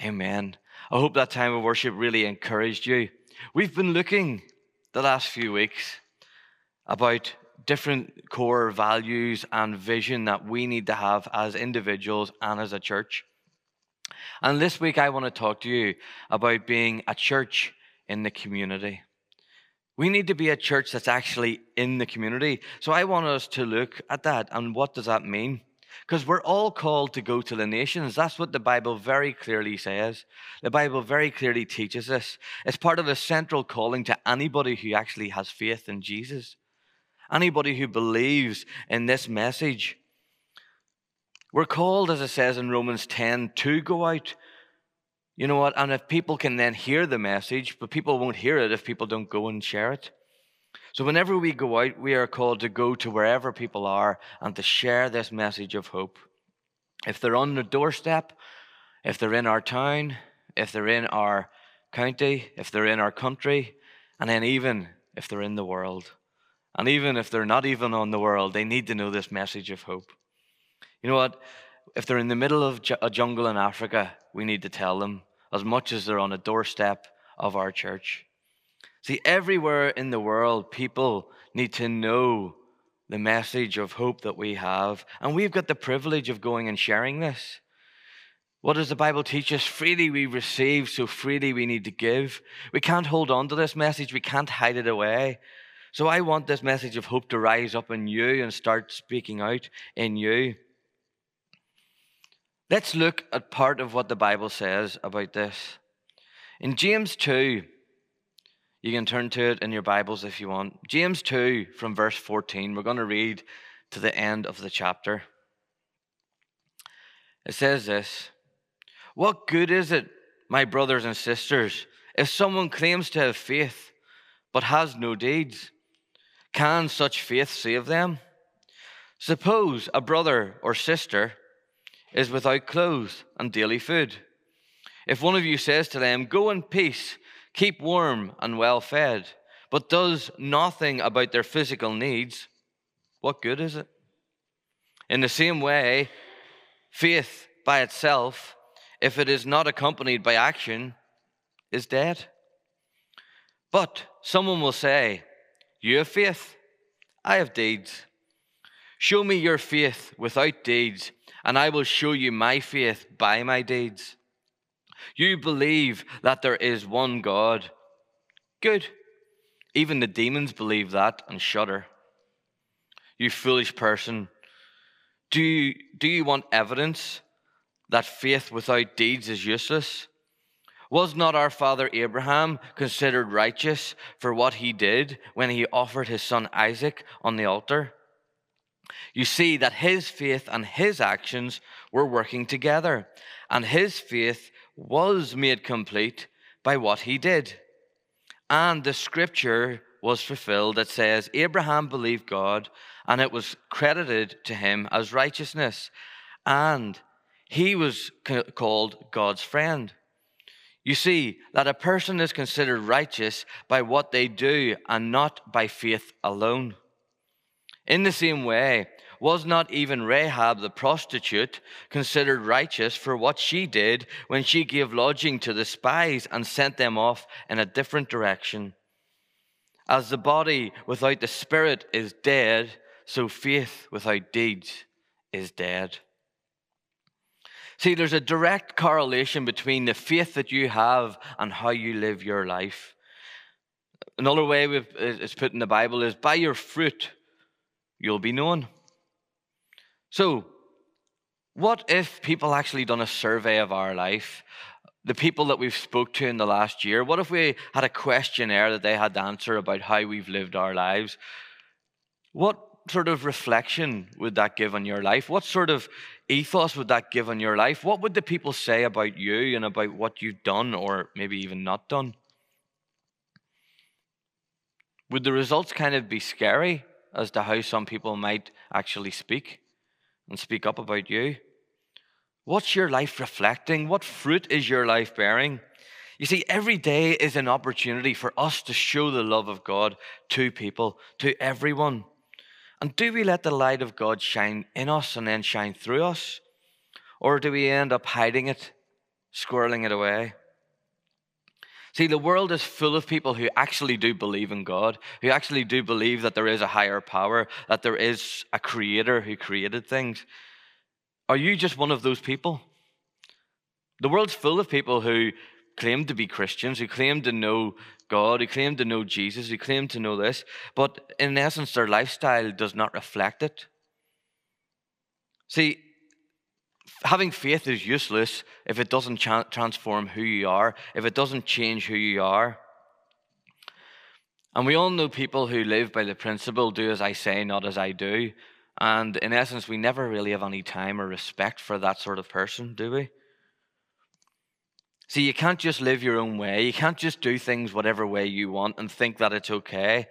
Amen. I hope that time of worship really encouraged you. We've been looking the last few weeks about different core values and vision that we need to have as individuals and as a church. And this week I want to talk to you about being a church in the community. We need to be a church that's actually in the community. So I want us to look at that and what does that mean? Because we're all called to go to the nations. That's what the Bible very clearly says. The Bible very clearly teaches this. It's part of the central calling to anybody who actually has faith in Jesus. Anybody who believes in this message. We're called, as it says in Romans 10, to go out. You know what? And if people can then hear the message, but people won't hear it if people don't go and share it. So whenever we go out, we are called to go to wherever people are and to share this message of hope. If they're on the doorstep, if they're in our town, if they're in our county, if they're in our country, and then even if they're in the world. And even if they're not even on the world, they need to know this message of hope. You know what? If they're in the middle of a jungle in Africa, we need to tell them as much as they're on a doorstep of our church. See, everywhere in the world, people need to know the message of hope that we have. And we've got the privilege of going and sharing this. What does the Bible teach us? Freely we receive, so freely we need to give. We can't hold on to this message. We can't hide it away. So I want this message of hope to rise up in you and start speaking out in you. Let's look at part of what the Bible says about this. In James 2, you can turn to it in your Bibles if you want. James 2 from verse 14, we're going to read to the end of the chapter. It says this, "What good is it, my brothers and sisters, if someone claims to have faith but has no deeds? Can such faith save them? Suppose a brother or sister is without clothes and daily food. If one of you says to them, 'Go in peace, keep warm and well fed,' but does nothing about their physical needs, what good is it? In the same way, faith by itself, if it is not accompanied by action, is dead. But someone will say, 'You have faith, I have deeds.' Show me your faith without deeds, and I will show you my faith by my deeds. You believe that there is one God. Good. Even the demons believe that and shudder. You foolish person. Do you want evidence that faith without deeds is useless? Was not our father Abraham considered righteous for what he did when he offered his son Isaac on the altar? You see that his faith and his actions were working together, and his faith was made complete by what he did. And the scripture was fulfilled that says, 'Abraham believed God, and it was credited to him as righteousness, and he was called God's friend.' You see that a person is considered righteous by what they do and not by faith alone. In the same way, was not even Rahab the prostitute considered righteous for what she did when she gave lodging to the spies and sent them off in a different direction? As the body without the spirit is dead, so faith without deeds is dead." See, there's a direct correlation between the faith that you have and how you live your life. Another way it's put in the Bible is, "By your fruit you'll be known." So, what if people actually done a survey of our life, the people that we've spoke to in the last year? What if we had a questionnaire that they had to answer about how we've lived our lives? What sort of reflection would that give on your life? What sort of ethos would that give on your life? What would the people say about you and about what you've done or maybe even not done? Would the results kind of be scary as to how some people might actually speak and speak up about you? What's your life reflecting? What fruit is your life bearing? You see, every day is an opportunity for us to show the love of God to people, to everyone. And do we let the light of God shine in us and then shine through us? Or do we end up hiding it squirreling it away. See, the world is full of people who actually do believe in God, who actually do believe that there is a higher power, that there is a creator who created things. Are you just one of those people? The world's full of people who claim to be Christians, who claim to know God, who claim to know Jesus, who claim to know this, but in essence, their lifestyle does not reflect it. See, having faith is useless if it doesn't transform who you are, if it doesn't change who you are. And we all know people who live by the principle, do as I say, not as I do. And in essence, we never really have any time or respect for that sort of person, do we? See, you can't just live your own way. You can't just do things whatever way you want and think that it's okay.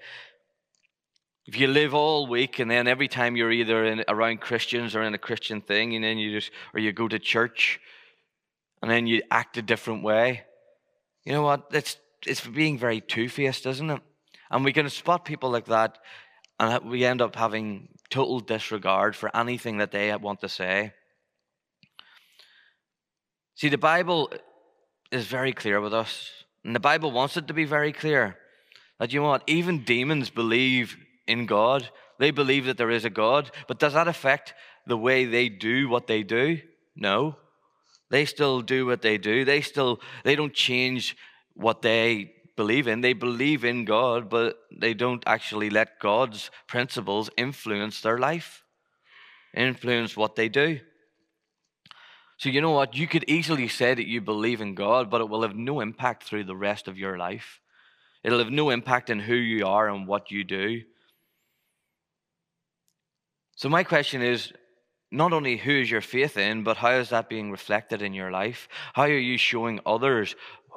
If you live all week and then every time you're either around Christians or in a Christian thing, and then you go to church and then you act a different way, you know what? It's being very two-faced, isn't it? And we can spot people like that, and we end up having total disregard for anything that they want to say. See, the Bible is very clear with us, and the Bible wants it to be very clear that, you know what? Even demons believe in God. They believe that there is a God, but does that affect the way they do what they do? No. They still do what they do. They don't change what they believe in. They believe in God, but they don't actually let God's principles influence their life, influence what they do. So you know what? You could easily say that you believe in God, but it will have no impact through the rest of your life. It'll have no impact in who you are and what you do. So my question is, not only who is your faith in, but how is that being reflected in your life? How are you showing others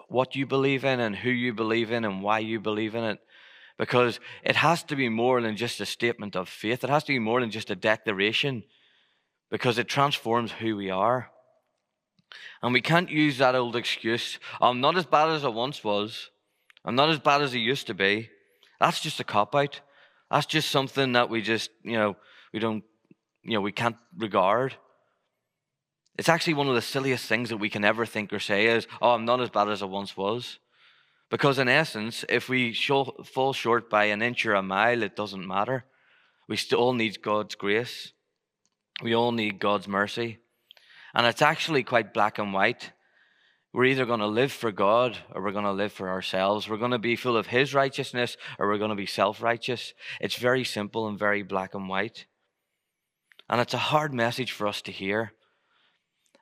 what you believe in and who you believe in and why you believe in it? Because it has to be more than just a statement of faith. It has to be more than just a declaration, because it transforms who we are. And we can't use that old excuse, I'm not as bad as I once was. I'm not as bad as I used to be. That's just a cop-out. That's just something that we just, we can't regard. It's actually one of the silliest things that we can ever think or say is, oh, I'm not as bad as I once was. Because in essence, if we fall short by an inch or a mile, it doesn't matter. We still need God's grace. We all need God's mercy. And it's actually quite black and white. We're either going to live for God or we're going to live for ourselves. We're going to be full of His righteousness or we're going to be self-righteous. It's very simple and very black and white. And it's a hard message for us to hear.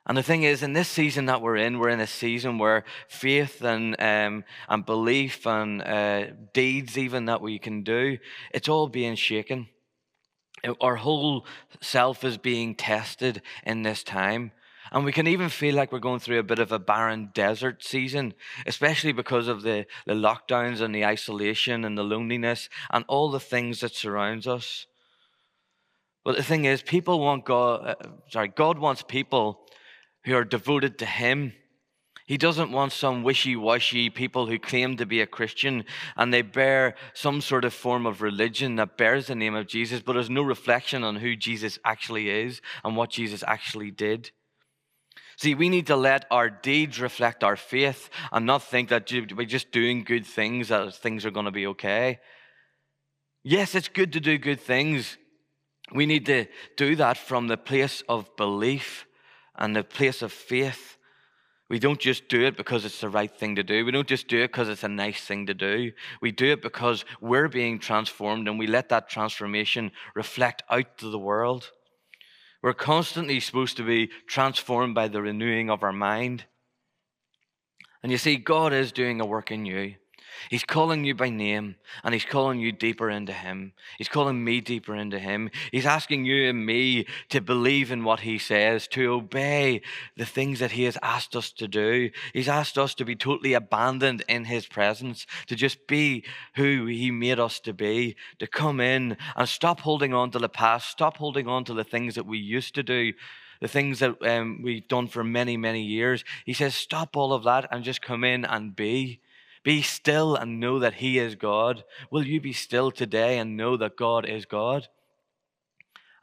And the thing is, in this season that we're in a season where faith and belief and deeds even that we can do, it's all being shaken. Our whole self is being tested in this time. And we can even feel like we're going through a bit of a barren desert season, especially because of the lockdowns and the isolation and the loneliness and all the things that surrounds us. But the thing is, God wants people who are devoted to Him. He doesn't want some wishy-washy people who claim to be a Christian and they bear some sort of form of religion that bears the name of Jesus, but there's no reflection on who Jesus actually is and what Jesus actually did. See, we need to let our deeds reflect our faith and not think that by just doing good things that things are going to be okay. Yes, it's good to do good things. We need to do that from the place of belief and the place of faith. We don't just do it because it's the right thing to do. We don't just do it because it's a nice thing to do. We do it because we're being transformed and we let that transformation reflect out to the world. We're constantly supposed to be transformed by the renewing of our mind. And you see, God is doing a work in you. He's calling you by name, and He's calling you deeper into Him. He's calling me deeper into Him. He's asking you and me to believe in what He says, to obey the things that He has asked us to do. He's asked us to be totally abandoned in His presence, to just be who He made us to be, to come in and stop holding on to the past, stop holding on to the things that we used to do, the things that we've done for many, many years. He says, stop all of that and just come in and be. Be still and know that He is God. Will you be still today and know that God is God?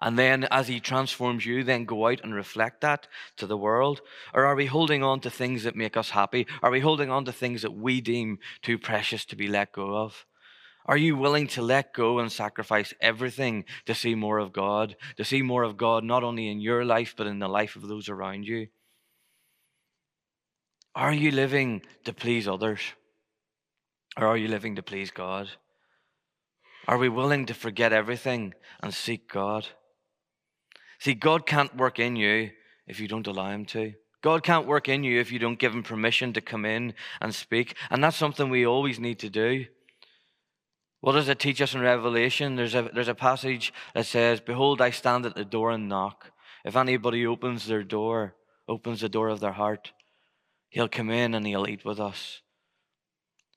And then as he transforms you, then go out and reflect that to the world? Or are we holding on to things that make us happy? Are we holding on to things that we deem too precious to be let go of? Are you willing to let go and sacrifice everything to see more of God? To see more of God not only in your life, but in the life of those around you? Are you living to please others? Or are you living to please God? Are we willing to forget everything and seek God? See, God can't work in you if you don't allow him to. God can't work in you if you don't give him permission to come in and speak. And that's something we always need to do. What does it teach us in Revelation? There's a passage that says, "Behold, I stand at the door and knock. If anybody opens the door of their heart, he'll come in and he'll eat with us."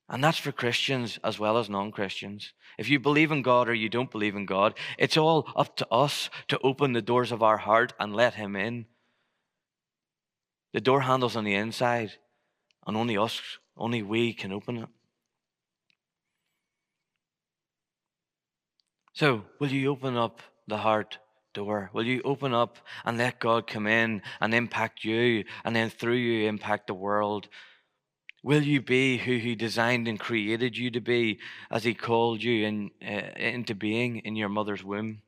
And that's for Christians as well as non-Christians. If you believe in God or you don't believe in God, it's all up to us to open the doors of our heart and let him in. The door handle's on the inside, and only we can open it. So, will you open up the heart door? Will you open up and let God come in and impact you, and then through you impact the world? Will you be who he designed and created you to be as he called you into being in your mother's womb?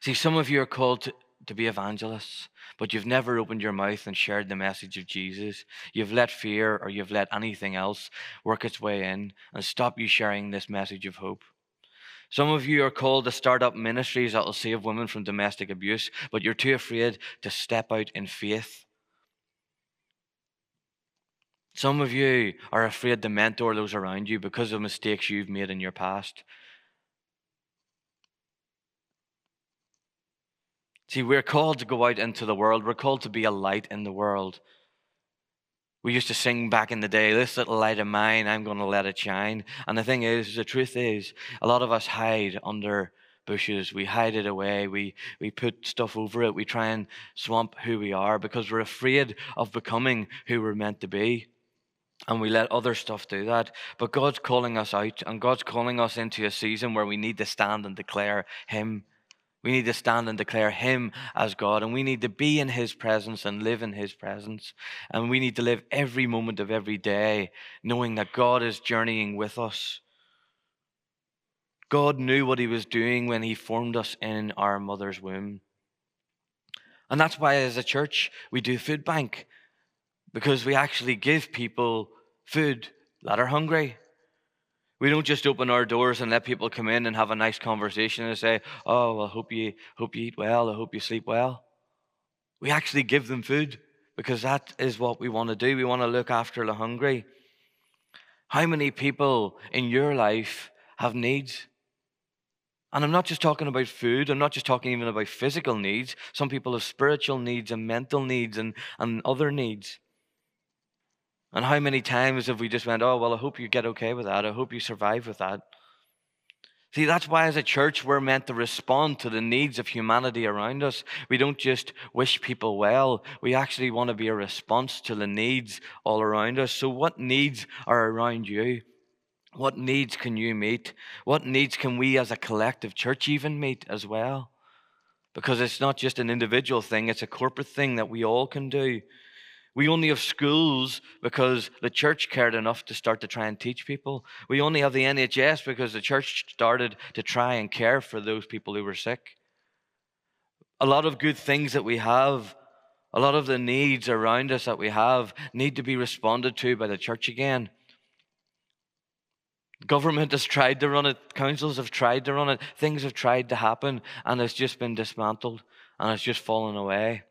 See, some of you are called to be evangelists, but you've never opened your mouth and shared the message of Jesus. You've let fear or you've let anything else work its way in and stop you sharing this message of hope. Some of you are called to start up ministries that will save women from domestic abuse, but you're too afraid to step out in faith. Some of you are afraid to mentor those around you because of mistakes you've made in your past. See, we're called to go out into the world. We're called to be a light in the world. We used to sing back in the day, "This little light of mine, I'm going to let it shine." And the thing is, the truth is, a lot of us hide under bushes. We hide it away. We put stuff over it. We try and swamp who we are because we're afraid of becoming who we're meant to be. And we let other stuff do that. But God's calling us out, and God's calling us into a season where we need to stand and declare him. We need to stand and declare him as God, and we need to be in his presence and live in his presence. And we need to live every moment of every day knowing that God is journeying with us. God knew what he was doing when he formed us in our mother's womb. And that's why as a church, we do food bank, because we actually give people food that are hungry. We don't just open our doors and let people come in and have a nice conversation and say, "Oh, I hope you eat well, I hope you sleep well." We actually give them food because that is what we want to do. We want to look after the hungry. How many people in your life have needs? And I'm not just talking about food. I'm not just talking even about physical needs. Some people have spiritual needs and mental needs and other needs. And how many times have we just went, "Oh, well, I hope you get okay with that. I hope you survive with that." See, that's why as a church, we're meant to respond to the needs of humanity around us. We don't just wish people well. We actually want to be a response to the needs all around us. So what needs are around you? What needs can you meet? What needs can we as a collective church even meet as well? Because it's not just an individual thing, it's a corporate thing that we all can do. We only have schools because the church cared enough to start to try and teach people. We only have the NHS because the church started to try and care for those people who were sick. A lot of good things that we have, a lot of the needs around us that we have need to be responded to by the church again. Government has tried to run it, councils have tried to run it, things have tried to happen, and it's just been dismantled, and it's just fallen away.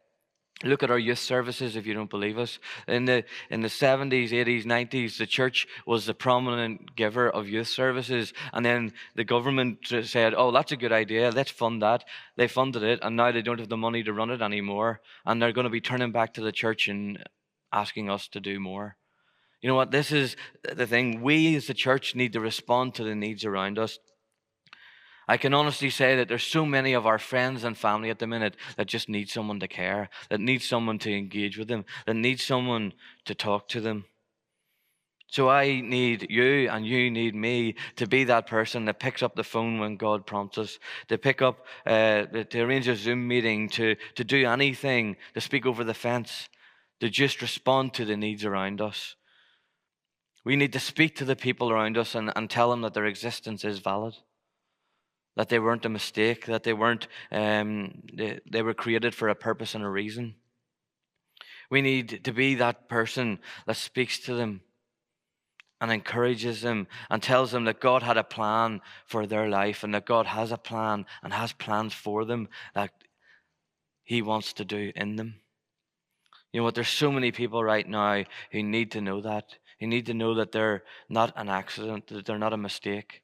Look at our youth services if you don't believe us. In the 70s, 80s, 90s, the church was the prominent giver of youth services, and then the government said, "Oh, that's a good idea, let's fund that." They funded it, and now they don't have the money to run it anymore, and they're going to be turning back to the church and asking us to do more. You know what? This is the thing. We as the church need to respond to the needs around us. I can honestly say that there's so many of our friends and family at the minute that just need someone to care, that need someone to engage with them, that need someone to talk to them. So I need you and you need me to be that person that picks up the phone when God prompts us, to pick up, to arrange a Zoom meeting, to do anything, to speak over the fence, to just respond to the needs around us. We need to speak to the people around us and tell them that their existence is valid, that they weren't a mistake, that they weren't, they were created for a purpose and a reason. We need to be that person that speaks to them and encourages them and tells them that God had a plan for their life and that God has a plan and has plans for them that He wants to do in them. You know what? There's so many people right now who need to know that. Who need to know that they're not an accident, that they're not a mistake.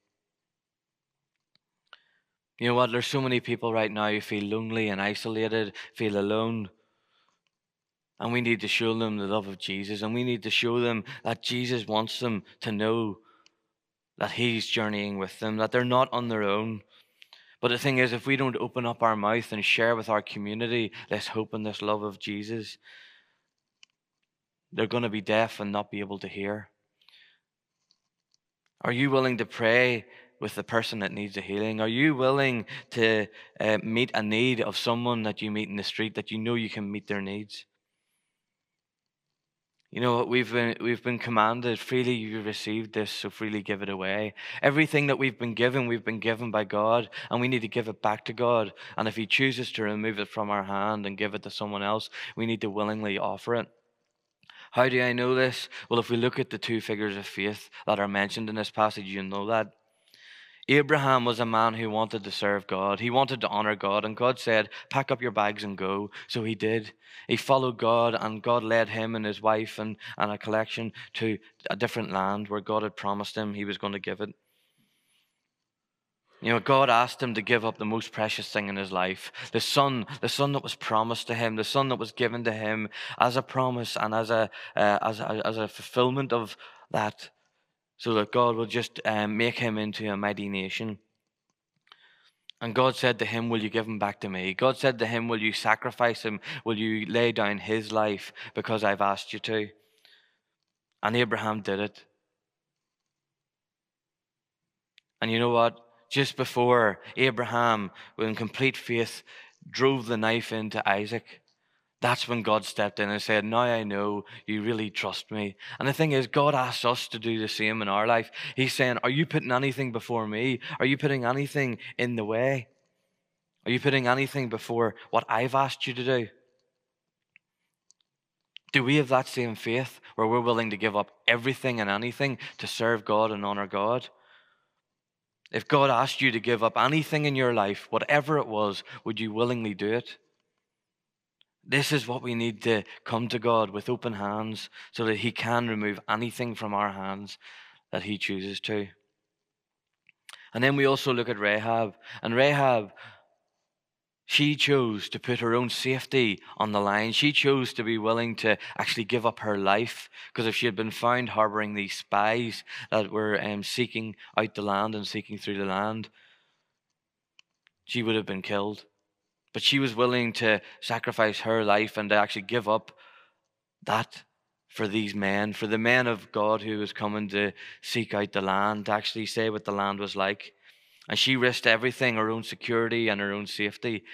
You know what? There's so many people right now who feel lonely and isolated, feel alone. And we need to show them the love of Jesus. And we need to show them that Jesus wants them to know that He's journeying with them, that they're not on their own. But the thing is, if we don't open up our mouth and share with our community this hope and this love of Jesus, they're going to be deaf and not be able to hear. Are you willing to pray with the person that needs a healing? Are you willing to meet a need of someone that you meet in the street that you know you can meet their needs? You know, we've been commanded, freely you received this, so freely give it away. Everything that we've been given by God, and we need to give it back to God. And if He chooses to remove it from our hand and give it to someone else, we need to willingly offer it. How do I know this? Well, if we look at the two figures of faith that are mentioned in this passage, you know that. Abraham was a man who wanted to serve God. He wanted to honor God, and God said, pack up your bags and go. So he did. He followed God, and God led him and his wife and a collection to a different land where God had promised him He was going to give it. You know, God asked him to give up the most precious thing in his life, the son that was promised to him, the son that was given to him as a promise and as a fulfillment of that, so that God will just make him into a mighty nation. And God said to him, will you give him back to me? God said to him, will you sacrifice him? Will you lay down his life because I've asked you to? And Abraham did it. And you know what? Just before Abraham, in complete faith, drove the knife into Isaac, that's when God stepped in and said, now I know you really trust me. And the thing is, God asks us to do the same in our life. He's saying, are you putting anything before me? Are you putting anything in the way? Are you putting anything before what I've asked you to do? Do we have that same faith where we're willing to give up everything and anything to serve God and honor God? If God asked you to give up anything in your life, whatever it was, would you willingly do it? This is what we need to come to God with open hands so that He can remove anything from our hands that He chooses to. And then we also look at Rahab. And Rahab, she chose to put her own safety on the line. She chose to be willing to actually give up her life, because if she had been found harboring these spies that were seeking out the land and seeking through the land, she would have been killed. But she was willing to sacrifice her life and to actually give up that for these men, for the men of God who was coming to seek out the land, to actually say what the land was like. And she risked everything, her own security and her own safety,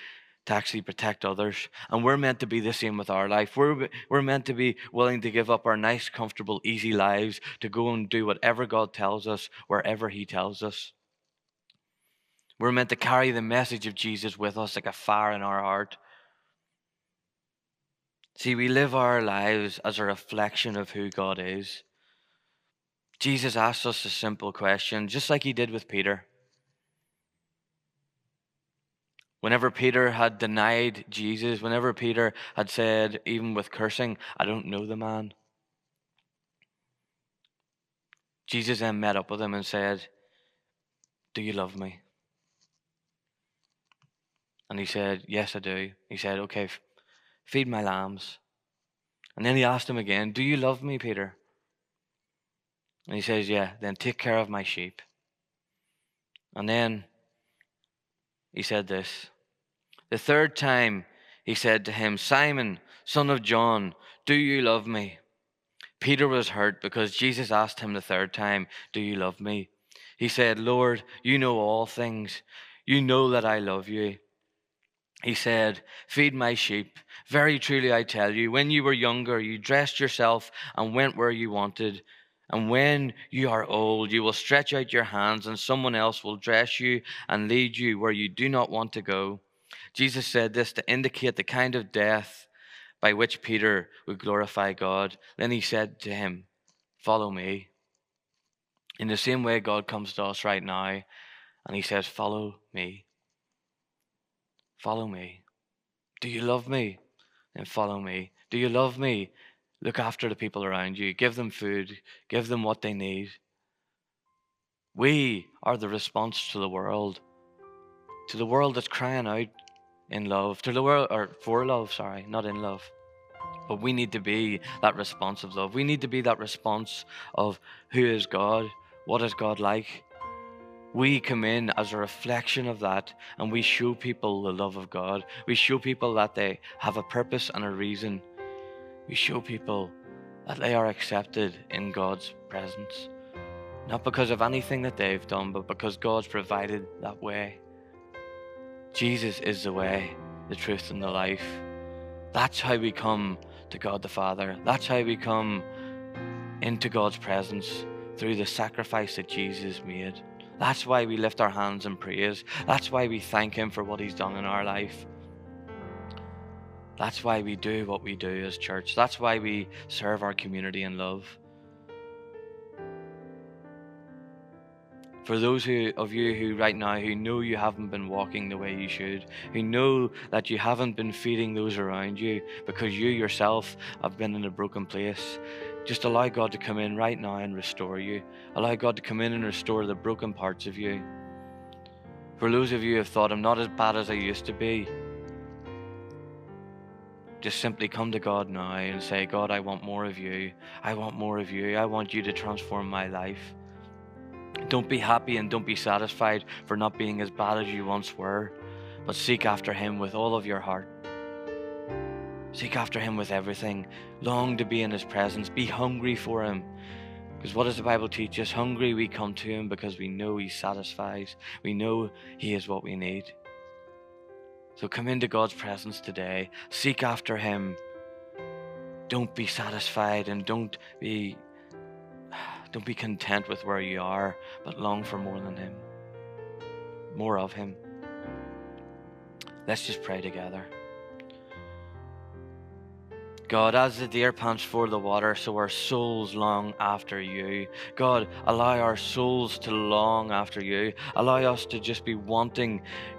to actually protect others. And we're meant to be the same with our life. We're meant to be willing to give up our nice, comfortable, easy lives to go and do whatever God tells us, wherever He tells us. We're meant to carry the message of Jesus with us like a fire in our heart. See, we live our lives as a reflection of who God is. Jesus asks us a simple question, just like He did with Peter. Whenever Peter had denied Jesus, whenever Peter had said, even with cursing, I don't know the man, Jesus then met up with him and said, do you love me? And he said, yes, I do. He said, okay, feed my lambs. And then he asked him again, do you love me, Peter? And he says, yeah, then take care of my sheep. And then he said this. The third time he said to him, Simon, son of John, do you love me? Peter was hurt because Jesus asked him the third time, "Do you love me?" He said, "Lord, you know all things. You know that I love you." He said, "Feed my sheep. Very truly I tell you, when you were younger, you dressed yourself and went where you wanted. And when you are old, you will stretch out your hands and someone else will dress you and lead you where you do not want to go." Jesus said this to indicate the kind of death by which Peter would glorify God. Then he said to him, "Follow me." In the same way, God comes to us right now and he says, "Follow me. Follow me. Do you love me? Then follow me. Do you love me? Look after the people around you. Give them food. Give them what they need." We are the response to the world that's crying out in love, to the world, or for love, sorry, not in love. But we need to be that response of love. We need to be that response of who is God? What is God like? We come in as a reflection of that and we show people the love of God. We show people that they have a purpose and a reason. We show people that they are accepted in God's presence, not because of anything that they've done, but because God's provided that way. Jesus is the way, the truth, and the life. That's how we come to God the Father. That's how we come into God's presence, through the sacrifice that Jesus made. That's why we lift our hands in praise. That's why we thank him for what he's done in our life. That's why we do what we do as church. That's why we serve our community in love. For those of you who right now who know you haven't been walking the way you should, who know that you haven't been feeding those around you because you yourself have been in a broken place, just allow God to come in right now and restore you. Allow God to come in and restore the broken parts of you. For those of you who have thought, "I'm not as bad as I used to be," just simply come to God now and say, "God, I want more of you. I want more of you. I want you to transform my life." Don't be happy and don't be satisfied for not being as bad as you once were, but seek after him with all of your heart. Seek after him with everything. Long to be in his presence. Be hungry for him. Because what does the Bible teach us? Hungry we come to him because we know he satisfies. We know he is what we need. So come into God's presence today. Seek after him. Don't be satisfied and don't be content with where you are, but long for more than him. More of him. Let's just pray together. God, as the deer pants for the water, so our souls long after you. God, allow our souls to long after you. Allow us to just be wanting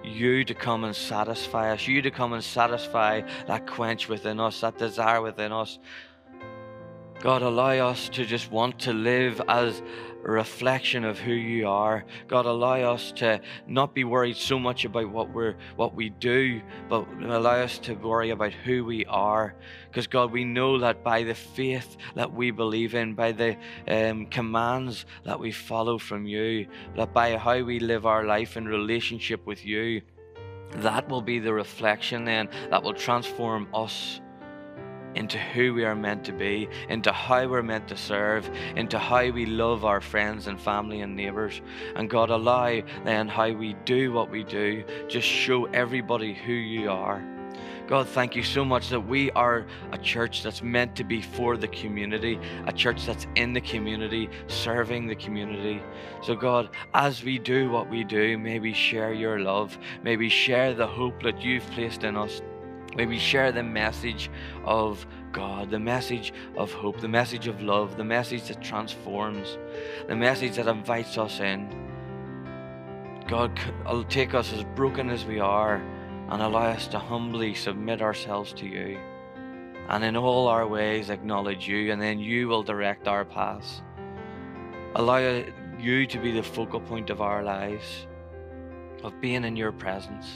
you to come and satisfy us, you to come and satisfy that quench within us, that desire within us. God, allow us to just want to live as a reflection of who you are. God, allow us to not be worried so much about what we do, but allow us to worry about who we are. Because God, we know that by the faith that we believe in, by the commands that we follow from you, that by how we live our life in relationship with you, that will be the reflection then that will transform us into who we are meant to be, into how we're meant to serve, into how we love our friends and family and neighbours. And God, allow then how we do what we do, just show everybody who you are. God, thank you so much that we are a church that's meant to be for the community, a church that's in the community, serving the community. So God, as we do what we do, may we share your love, may we share the hope that you've placed in us. May we share the message of God, the message of hope, the message of love, the message that transforms, the message that invites us in. God, take us as broken as we are and allow us to humbly submit ourselves to you. And in all our ways acknowledge you, and then you will direct our paths. Allow you to be the focal point of our lives, of being in your presence.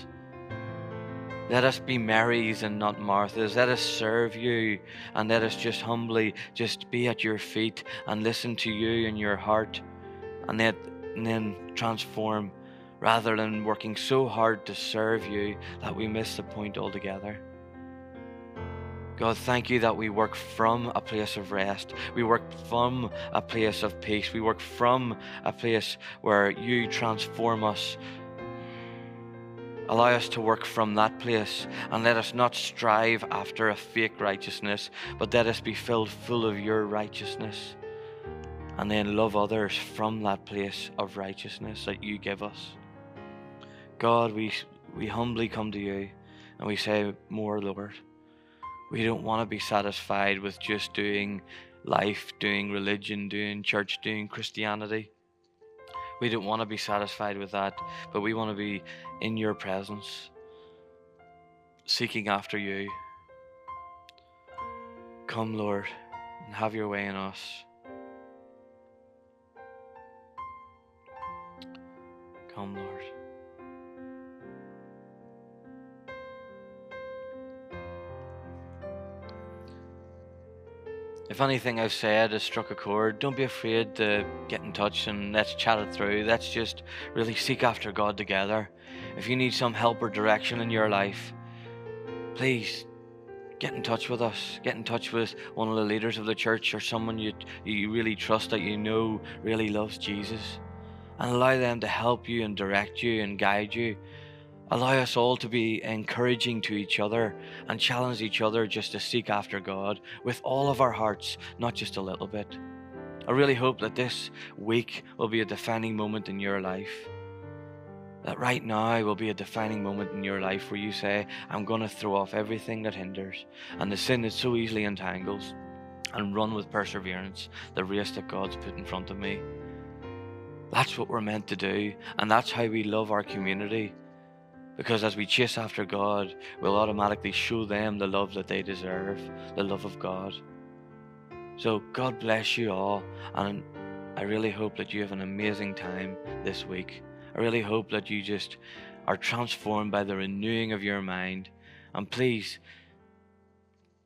Let us be Marys and not Marthas. Let us serve you and let us just humbly just be at your feet and listen to you in your heart, and then transform, rather than working so hard to serve you that we miss the point altogether. God, thank you that we work from a place of rest. We work from a place of peace. We work from a place where you transform us. Allow us to work from that place, and let us not strive after a fake righteousness, but let us be filled full of your righteousness, and then love others from that place of righteousness that you give us. God, we humbly come to you and we say, more, Lord. We don't want to be satisfied with just doing life, doing religion, doing church, doing Christianity. We don't want to be satisfied with that, but we want to be in your presence, seeking after you. Come, Lord, and have your way in us. Come, Lord. If anything I've said has struck a chord, don't be afraid to get in touch and let's chat it through. Let's just really seek after God together. If you need some help or direction in your life, please get in touch with us. Get in touch with one of the leaders of the church or someone you really trust that you know really loves Jesus, and allow them to help you and direct you and guide you. Allow us all to be encouraging to each other and challenge each other just to seek after God with all of our hearts, not just a little bit. I really hope that this week will be a defining moment in your life. That right now will be a defining moment in your life where you say, I'm going to throw off everything that hinders and the sin that so easily entangles, and run with perseverance the race that God's put in front of me. That's what we're meant to do, and that's how we love our community. Because as we chase after God, we'll automatically show them the love that they deserve, the love of God. So God bless you all, and I really hope that you have an amazing time this week. I really hope that you just are transformed by the renewing of your mind. And please,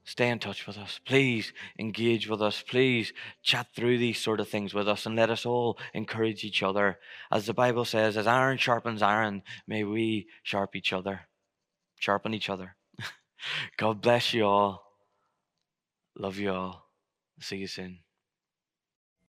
stay in touch with us. Please engage with us. Please chat through these sort of things with us, and let us all encourage each other. As the Bible says, as iron sharpens iron, may we sharpen each other. God bless you all. Love you all. See you soon.